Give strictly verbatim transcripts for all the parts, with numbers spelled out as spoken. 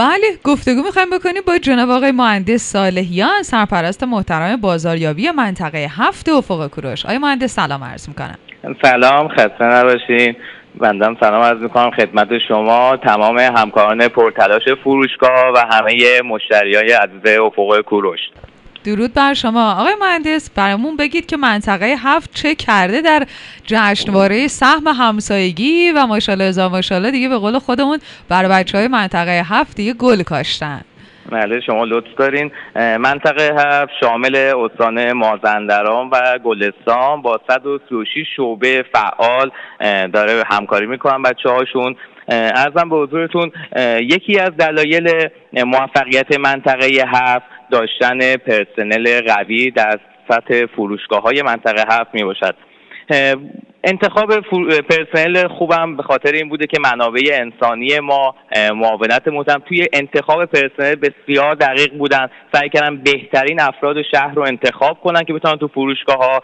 بله، گفتگو میخوایم بکنیم با جناب آقای مهندس صالحیان، سرپرست محترم بازاریابی منطقه هفت افق کوروش. آقای مهندس سلام عرض میکنم. سلام، خسته نباشین. بندم سلام عرض میکنم خدمت شما، تمام همکاران پرتلاش فروشگاه و همه مشتریای عزیز افق کوروش. درود بر شما. آقای مهندس برامون بگید که منطقه هفت چه کرده در جشنواره سهم همسایگی و ماشاءالله اذا ماشاءالله دیگه به قول خودمون بر بچهای منطقه هفت دیگه گل کاشتن. بله شما لطف دارین. منطقه هفت شامل استان مازندران و گلستان با صد و سی و شش شعبه فعال داره همکاری میکنن بچه‌هاشون. عرضم به حضورتون یکی از دلایل موفقیت منطقه هفت داشتن پرسنل قوی در سطح فروشگاه های منطقه هفت می باشد. انتخاب پرسنل خوبم به خاطر این بوده که منابع انسانی ما، معاونت محترم توی انتخاب پرسنل بسیار دقیق بودن، سعی کردن بهترین افراد شهر رو انتخاب کنن که بتونن تو فروشگاه ها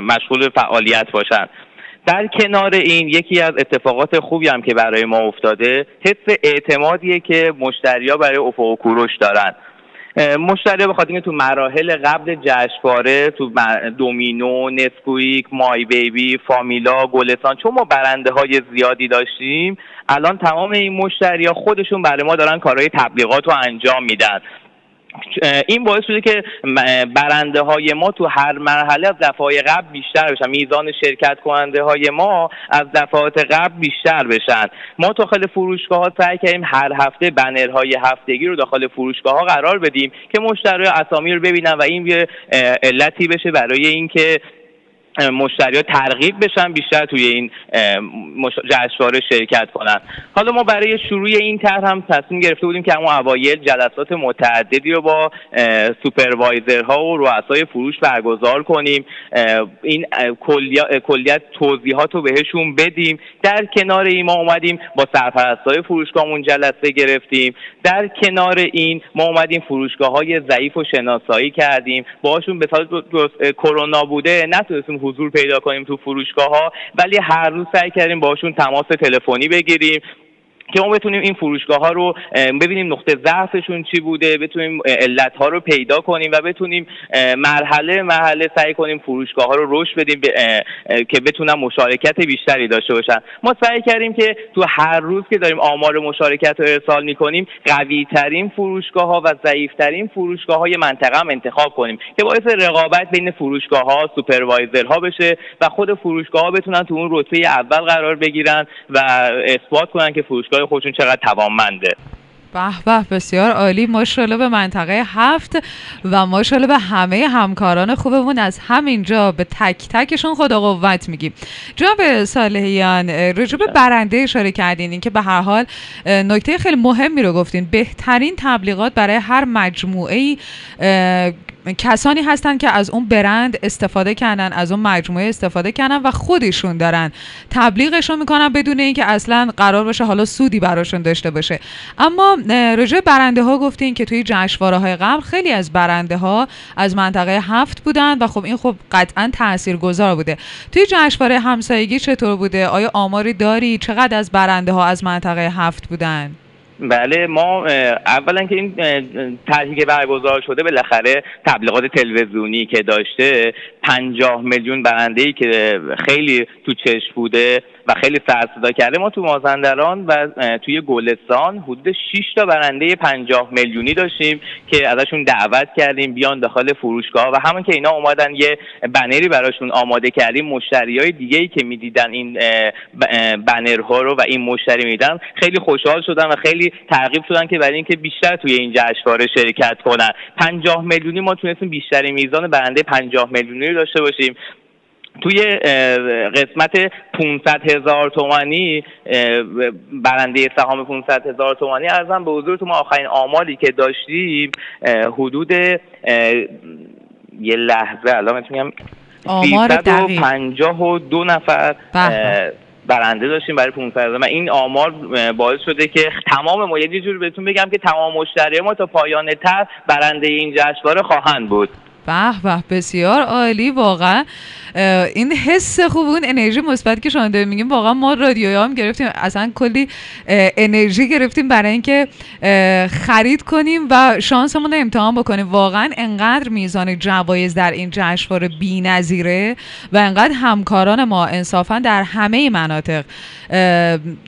مشغول فعالیت باشن. در کنار این یکی از اتفاقات خوبی هم که برای ما افتاده حس اعتمادیه که مشتریا برای افق کوروش دارن. مشتریا بخاطر اینکه تو مراحل قبل جشنواره تو دومینو، نسکویک، مای بیبی، فامیلا، گلستان چون ما برنده های زیادی داشتیم، الان تمام این مشتریا خودشون برای ما دارن کارهای تبلیغات رو انجام میدن. این باعث شده که برنده های ما تو هر مرحله از دفعات قبل بیشتر بشن، میزان شرکت کننده های ما از دفعات قبل بیشتر بشن. ما داخل فروشگاه ها سعی کردیم هر هفته بنرهای هفتگی رو داخل فروشگاه ها قرار بدیم که مشتری‌ها اسامی رو ببینن و این یه علتی بشه برای اینکه مشتری‌ها ترغیب بشن بیشتر توی این جشنواره شرکت کنن. حالا ما برای شروع این طرح هم تصمیم گرفته بودیم که همون اوایل جلسات متعددی رو با سوپروایزرها و رؤسای فروش برگزار کنیم، این کلیت توضیحات رو بهشون بدیم. در کنار این ما اومدیم با سرپرستای فروشگاهمون جلسه گرفتیم. در کنار این ما اومدیم فروشگاه‌های ضعیف و شناسایی کردیم، باهاشون به خاطر کرونا بوده نتونستیم حضور پیدا کنیم تو فروشگاه ها، ولی هر روز سعی کردیم باشون تماس تلفنی بگیریم که ما بتونیم این فروشگاه ها رو ببینیم نقطه ضعفشون چی بوده، بتونیم علت ها رو پیدا کنیم و بتونیم مرحله مرحله سعی کنیم فروشگاه ها رو رشد بدیم که بتونن مشارکت بیشتری داشته باشن. ما سعی کردیم که تو هر روز که داریم آمار مشارکت رو ارسال میکنیم قوی ترین فروشگاه ها و ضعیف ترین فروشگاه های منطقه هم انتخاب کنیم که باعث رقابت بین فروشگاه ها، سوپروایزر ها بشه و خود فروشگاه ها بتونن تو اون رتبه اول قرار بگیرن و اثبات کنن که فروشگاه خودشون چقدر توانمنده. به به، بسیار عالی. ماشاءالله به منطقه هفت و ماشاءالله به همه همکاران خوبمون، از همینجا به تک تکشون خدا قوت میگیم. جناب صالحیان راجع به برنده اشاره کردین، این که به هر حال نکته خیلی مهمی رو گفتین، بهترین تبلیغات برای هر مجموعه کسانی هستند که از اون برند استفاده کردن، از اون مجموعه استفاده کردن و خودشون دارن تبلیغشون میکنن بدون اینکه اصلا قرار باشه حالا سودی براشون داشته باشه. اما راجع برنده ها گفتین که توی جشنواره های قبل خیلی از برنده ها از منطقه هفت بودن و خب این خب قطعا تاثیرگذار بوده. توی جشنواره همسایگی چطور بوده؟ آیا آماری داری چقدر از برنده ها از منطقه هفت بودن؟ بله، ما اولا که این طرحی که برگزار شده بالاخره تبلیغات تلویزیونی که داشته پنجاه میلیون برنده‌ای که خیلی تو چشم بوده و خیلی سر صدا کرده، ما تو مازندران و توی گلستان حدود شش تا برنده پنجاه میلیونی داشتیم که ازشون دعوت کردیم بیان داخل فروشگاه و همون که اینا اومدن یه بنری براشون آماده کردیم. مشتریای دیگه‌ای که می‌دیدن این بنرها رو و این مشتری میدن خیلی خوشحال شدن و خیلی ترغیب شدن که برای اینکه بیشتر توی این جشنواره شرکت کنن. پنجاه میلیونی ما تونستیم بیشترین میزان برنده پنجاه میلیونی رو داشته باشیم. توی قسمت پانصد هزار تومانی برنده سهام پانصد هزار تومانی ارزم به حضورتون ما آخرین آماری که داشتیم حدود یه لحظه الان میگم سیصد و پنجاه و دو نفر برنده داشتیم برای پانصد هزار. من این آمار باعث شده که تمام ما یه جور بهتون بگم که تمام مشتری ما تا پایان تر برنده این جشنواره خواهند بود. به به، بسیار عالی. واقعا این حس خوب، اون انرژی مثبت که شما دارید میگیم، واقعا ما رادیویا هم گرفتیم، اصلا کلی انرژی گرفتیم برای اینکه خرید کنیم و شانسمون رو امتحان بکنیم. واقعا انقدر میزان جوایز در این جشنواره بی‌نظیره و انقدر همکاران ما انصافا در همه مناطق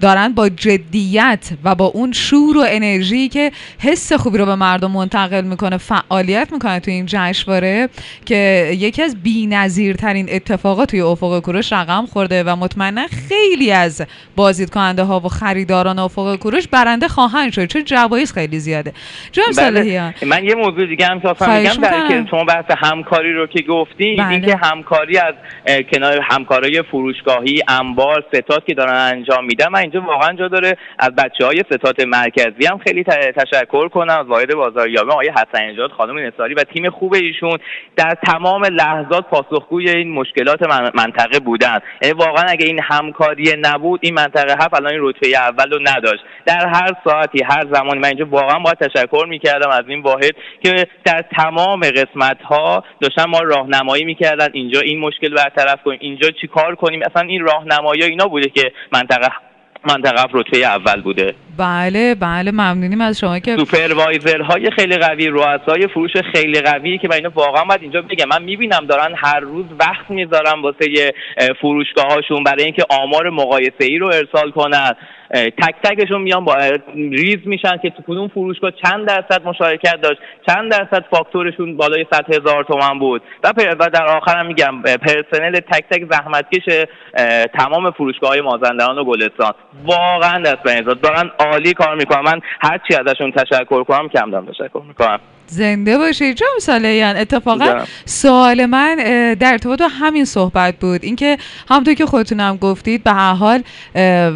دارن با جدیت و با اون شور و انرژی که حس خوبی رو به مردم منتقل میکنه فعالیت میکنه تو این جشنواره، که یکی از بی‌نظیرترین اتفاقات توی افق کوروش رقم خورده و مطمئنا خیلی از بازدیدکننده ها و خریداران افق کوروش برنده خواهند شد، چون جوایز خیلی زیاده. جناب صالحیان، من یه موضوع دیگه هم می‌خواستم بگم، در که شما بحث همکاری رو که گفتی، بله. اینکه همکاری از کنار همکارای فروشگاهی، انبار، ستاد که دارن انجام میدن، من اینجا واقعا جا داره از بچه‌های ستاد مرکزی هم خیلی تشکر کنم، از واحد بازاریابی آقای حسن نژاد، خانم نسائی و تیم خوب ایشون در تمام لحظات پاسخگوی این مشکلات منطقه بودن. یعنی واقعا اگه این همکاری نبود، این منطقه هفت الان این رتبه اول رو نداشت. در هر ساعتی، هر زمانی، من اینجا واقعا باید تشکر میکردم از این واحد که در تمام قسمت ها داشتن ما راهنمایی میکردن، اینجا این مشکل برطرف کنیم، اینجا چیکار کنیم. اصلا این راهنمایی اینا بوده که منطقه منطقه رتبه اول بوده. بله بله، ممنونیم از شما که سوپروایزرهای خیلی قوی، رؤسای فروش خیلی قوی که من اینو واقعا باید اینجا بگم، من میبینم دارن هر روز وقت میذارن واسه فروشگاهاشون برای اینکه آمار مقایسه ای رو ارسال کنن، تک تکشون میان با ریز میشن که تو کدوم فروشگاه چند درصد مشارکت داشت، چند درصد فاکتورشون بالای صد هزار تومان بود، و در آخر هم میگم پرسنل تک تک زحمتکش تمام فروشگاه‌های مازندران و گلستان واقعا دست به نزاد دارن، عالی کار میکنم. من هرچی ازشون تشکر کنم کم دارم. تشکر میکنم. زنده باشید جناب صالحیان. اتفاقا سوال من در ارتباط با همین صحبت بود، اینکه همونطور که خودتونم گفتید، به هر حال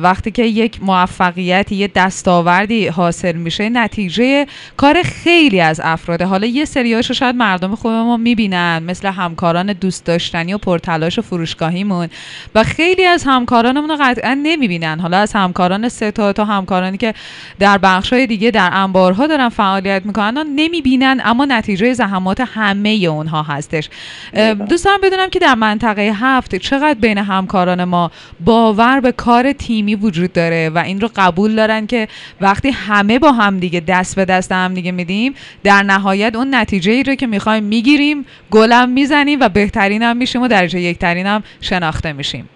وقتی که یک موفقیت، یک دستاوردی حاصل میشه، نتیجه کار خیلی از افراد. حالا یه سریاشو شاید مردم خوب ما میبینن، مثل همکاران دوست داشتنی و پرتلاش و فروشگاهیمون، و خیلی از همکارانمون رو قطعا نمیبینن. حالا از همکاران ستاد تا همکارانی که در بخش‌های دیگه در انبارها دارن فعالیت میکنن نمیبینن، اما نتیجه زحمات همه اونها هستش. دوست دارم بدونم که در منطقه هفت چقدر بین همکاران ما باور به کار تیمی وجود داره و این رو قبول دارن که وقتی همه با هم دیگه دست به دست هم دیگه میدیم، در نهایت اون نتیجه ای رو که میخوایم میگیریم، گلم میزنیم و بهترین هم میشیم و درجه یکترین هم شناخته میشیم.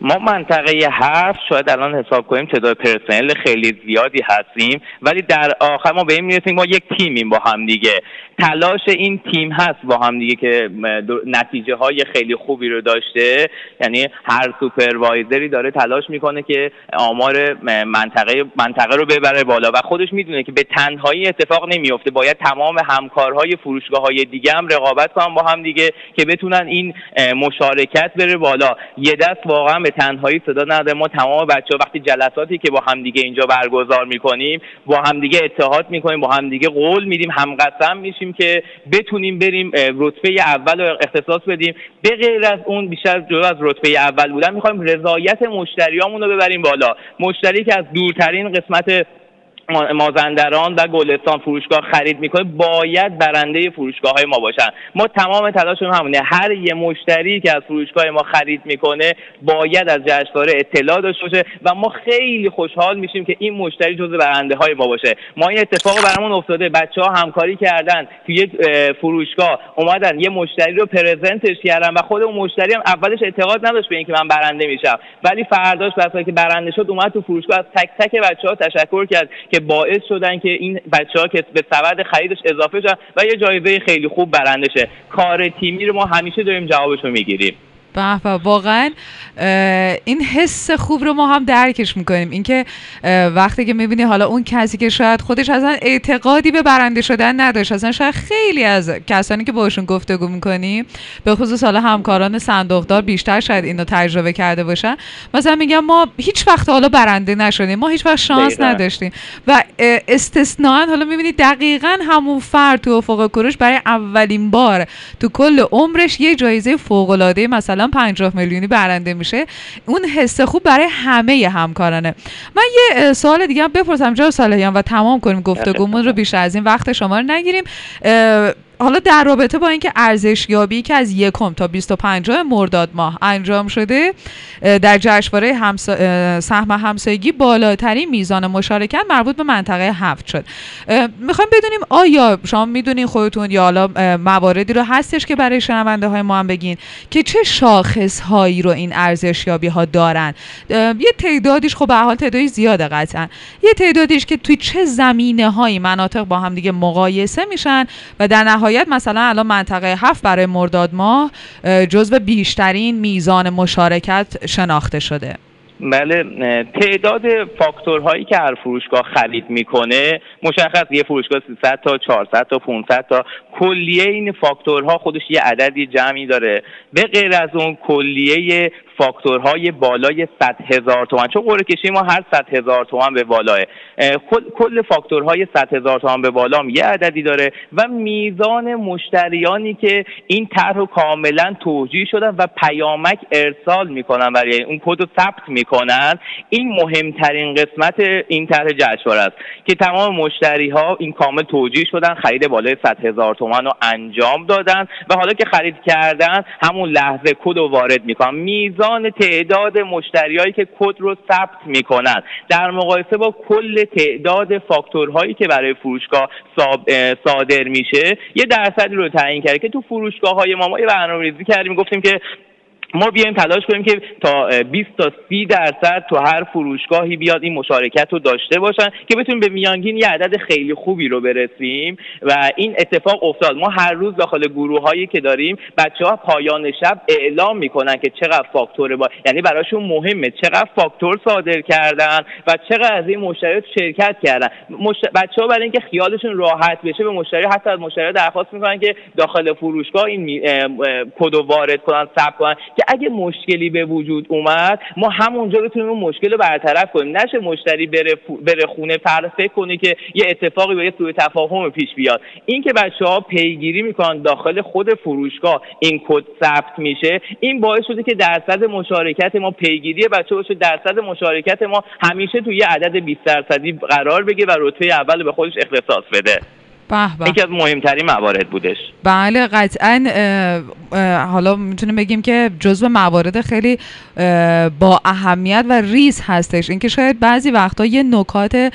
ما منطقه هفت شاید الان حساب کنیم تعداد پرسنل خیلی زیادی هستیم، ولی در آخر ما به این میرسیم ما یک تیمیم با هم دیگه. تلاش این تیم هست با هم دیگه که نتیجه های خیلی خوبی رو داشته، یعنی هر سوپروایزری داره تلاش میکنه که آمار منطقه منطقه رو ببره بالا و خودش میدونه که به تنهایی اتفاق نمیفته، باید تمام همکارهای فروشگاه های دیگه هم رقابت کنن با هم دیگه که بتونن این مشارکت بره بالا. یه دست واقعا به تنهایی صدا نداره. ما تمام بچه‌ها وقتی جلساتی که با هم دیگه اینجا برگزار میکنیم، با هم دیگه اتحاد میکنیم، با هم دیگه قول میدیم، هم قسم میشیم که بتونیم بریم رتبه اول رو اختصاص بدیم. به غیر از اون بیشتر جلو از رتبه اول بودن میخوایم رضایت مشتریامون رو ببریم بالا. مشتری که از دورترین قسمت مازندران و گلستان فروشگاه خرید میکنه باید برنده فروشگاه های ما باشن. ما تمام تلاشمون همونه، هر یه مشتری که از فروشگاه ما خرید میکنه باید از جشنواره اطلاع داشته باشه و ما خیلی خوشحال میشیم که این مشتری جزو برنده های ما باشه. ما این اتفاق برامون افتاده، بچه ها همکاری کردن، توی فروشگاه اومدن یه مشتری رو پرزنتش کردن و خود اون مشتری هم اولش اعتقاد نداشت به اینکه من برنده میشم، ولی فرداش وقتی که برنده شد اومد تو فروشگاه از تک تک بچه‌ها تشکر کرد که باعث شدن که این بچه‌ها که به سبد خریدش اضافه شدن و یه جایزه خیلی خوب برنده شه. کار تیمی رو ما همیشه داریم جوابش رو میگیریم. به واقعا این حس خوب رو ما هم درکش میکنیم، اینکه وقتی که میبینی حالا اون کسی که شاید خودش اصلا اعتقادی به برنده شدن نداشت، اصلا شاید خیلی از کسانی که باشون گفتگو میکنیم، به خصوص حالا همکاران صندوقدار بیشتر شاید اینو تجربه کرده باشن، مثلا میگم ما هیچ وقت حالا برنده نشدیم، ما هیچ وقت شانس نداشتیم، و استثناً حالا میبینی دقیقاً همون فرد تو افق کوروش برای اولین بار تو کل عمرش یه جایزه فوق العاده مثلا پنجاه میلیونی برنده میشه. اون حس خوب برای همه همکارانه. من یه سوال دیگه هم بپرسم جناب صالحیان و تمام کنیم گفتگومون رو، بیشتر از این وقت شما رو نگیریم. حالا در رابطه با اینکه ارزشیابی که از یکم تا بیست و پنجم مرداد ماه انجام شده در جشنواره همسا... سهم همسایگی بالاترین میزان مشارکت مربوط به منطقه هفت شد. میخوایم بدونیم آیا شما میدونین خودتون یا حالا مواردی رو هستش که برای شنونده های ما هم بگین که چه شاخص هایی رو این ارزشیابی ها دارن؟ یه تعدادیش خب به هر حال تعدادی زیاده قطعا، یه تعدادیش که توی چه زمینه هایی مناطق با هم دیگه مقایسه میشن و در نهایت مثلا الان منطقه هفت برای مرداد ماه جزو بیشترین میزان مشارکت شناخته شده. بله، تعداد فاکتورهایی که هر فروشگاه خرید میکنه مشخص، یه فروشگاه سیصد تا چهارصد تا پانصد تا، کلیه این فاکتورها خودش یه عددی جمعی داره. به غیر از اون کلیه فاکتورهای بالای صد هزار تومان، چون قرعه کشی ما هر صد هزار تومان به بالاه، کل فاکتورهای صد هزار تومان به بالا هم یه عددی داره و میزان مشتریانی که این طرح کاملا توجیه شدن و پیامک ارسال میکنن برای اون کد رو ثبت میکنن. این مهمترین قسمت این طرح جشنواره است که تمام مشتری ها این کامل توجیه شدن، خرید بالای صد هزار تومان رو انجام دادن و حالا که خرید کردن همون لحظه کد رو وارد میکنن. میزان تعداد مشتریایی که کد رو ثبت میکنن در مقایسه با کل تعداد فاکتورهایی که برای فروشگاه صادر میشه یه درصدی رو تعیین کرده که تو فروشگاه‌های ما ما برنامه‌ریزی کردیم، گفتیم که ما بیایم تلاش کنیم که تا بیست تا سی درصد تو هر فروشگاهی بیاد این مشارکت رو داشته باشن که بتونیم به میانگین یه عدد خیلی خوبی رو برسیم و این اتفاق افتاد. ما هر روز داخل گروه‌هایی که داریم بچه‌ها پایان شب اعلام میکنن که چقدر فاکتور با یعنی براشون مهمه چقدر فاکتور صادر کردن و چقدر از این مشتریات شرکت کردن. مش... بچه‌ها برای اینکه خیالشون راحت بشه به مشتری حتی از مشتری درخواست میکنن که داخل فروشگاه این می... کد رو وارد کنن، ثبت کنن که اگه مشکلی به وجود اومد ما همونجا بتونیم اون مشکل رو برطرف کنیم. نشه مشتری بره بره خونه فرض فکر کنه که یه اتفاقی با یه سوء تفاهم پیش بیاد. این که بچه‌ها پیگیری میکنن داخل خود فروشگاه این کد ثبت میشه، این باعث شده که درصد مشارکت ما، پیگیری بچه‌ها باشه، درصد مشارکت ما همیشه توی یه عدد بیست درصدی قرار بگیره و رتبه اول به خودش اختصاص بده. یکی از مهمترین موارد بودش. بله قطعاً اه، اه، حالا میتونیم بگیم که جزو موارد خیلی با اهمیت و ریز هستش، اینکه شاید بعضی وقتا یه نکات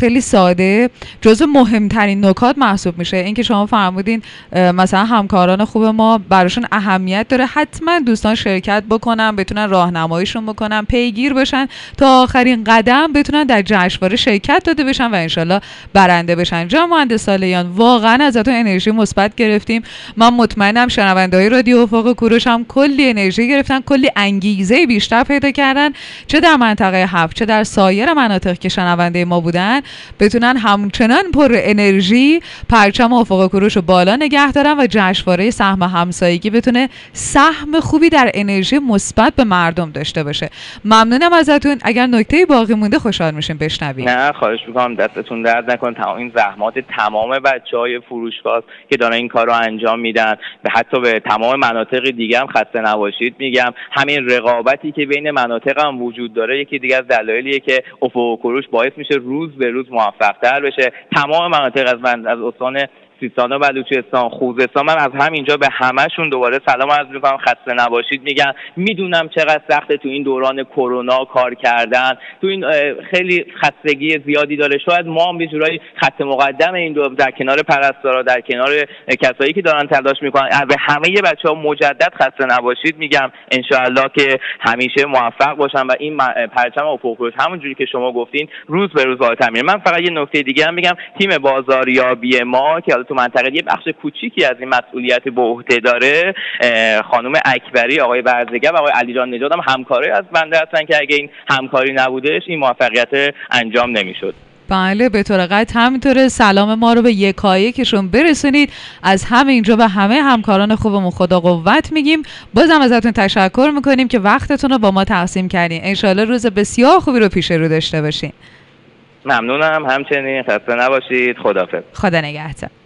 خیلی ساده جزو مهمترین نکات محسوب میشه. اینکه شما فرمودین مثلا همکاران خوب ما براشون اهمیت داره حتما دوستان شرکت بکنن، بتونن راهنماییشون بکنن، پیگیر بشن تا آخرین قدم بتونن در جشنواره شرکت داده بشن و انشالله برنده بشن. جناب مهندس صالحیان واقعا ازتون انرژی مثبت گرفتیم. من مطمئنم شنونده‌های رادیو افق کوروش هم کلی انرژی گرفتن، کلی انگیزه بیشتر پیدا کردن، چه در منطقه هفت چه در سایر مناطق که شنونده ما بودن بتونن همچنان پر انرژی پرچم افق کوروش رو بالا نگه دارن و جشنواره سهم همسایگی بتونه سهم خوبی در انرژی مثبت به مردم داشته باشه. ممنونم ازتون. اگر نکته‌ای باقی مونده خوشحال میشیم بشنویم. نه خواهش می‌کنم، دستتون درد نکنه. تمام این زحمات تمام بچه‌های فروشگاه که دارن این کار رو انجام میدن، به حتی به تمام مناطق دیگه هم خسته نباشید میگم. همین رقابتی که بین مناطق هم وجود داره یکی دیگه از دلایلیه که افق کوروش باعث میشه روز به روز موفق‌تر بشه. تمام مناطق از من از استان سیستان و بلوچستان، خوزستان، من از همینجا به همه‌شون دوباره سلام عرض می‌کنم، خسته نباشید میگم. میدونم چقدر سخته تو این دوران کرونا کار کردن، تو این خیلی خستگی زیادی داره. شاید ما هم یه جورایی خط مقدم این دو در کنار پرستارا، در کنار کسایی که دارن تلاش می‌کنن. به همه بچه‌ها مجدد خسته نباشید میگم. انشالله که همیشه موفق باشن و این پرچم افق کوروش همونجوری که شما گفتین روز به روز بالاتر میره. من فقط یه نکته دیگه هم میگم، تیم بازاریابی ما که تو منطقه یه بخش کوچیکی از این مسئولیت به عهده داره، خانم اکبری، آقای برزگر و آقای علی جان نژاد هم همکارای از بنده هستن که اگه این همکاری نبودش این موفقیت انجام نمیشد. بله به طور قطع همینطوره. سلام ما رو به یکایکشون برسونید. از همه اینجا به همه همکاران خوبمون خدا قوت میگیم. بازم ازتون تشکر میکنیم که وقتتون رو با ما تقسیم کردین. انشالله روز بسیار خوبی رو پیش رو داشته باشین. ممنونم، همچنین خسته نباشید. خدافظ. خدا نگهدار.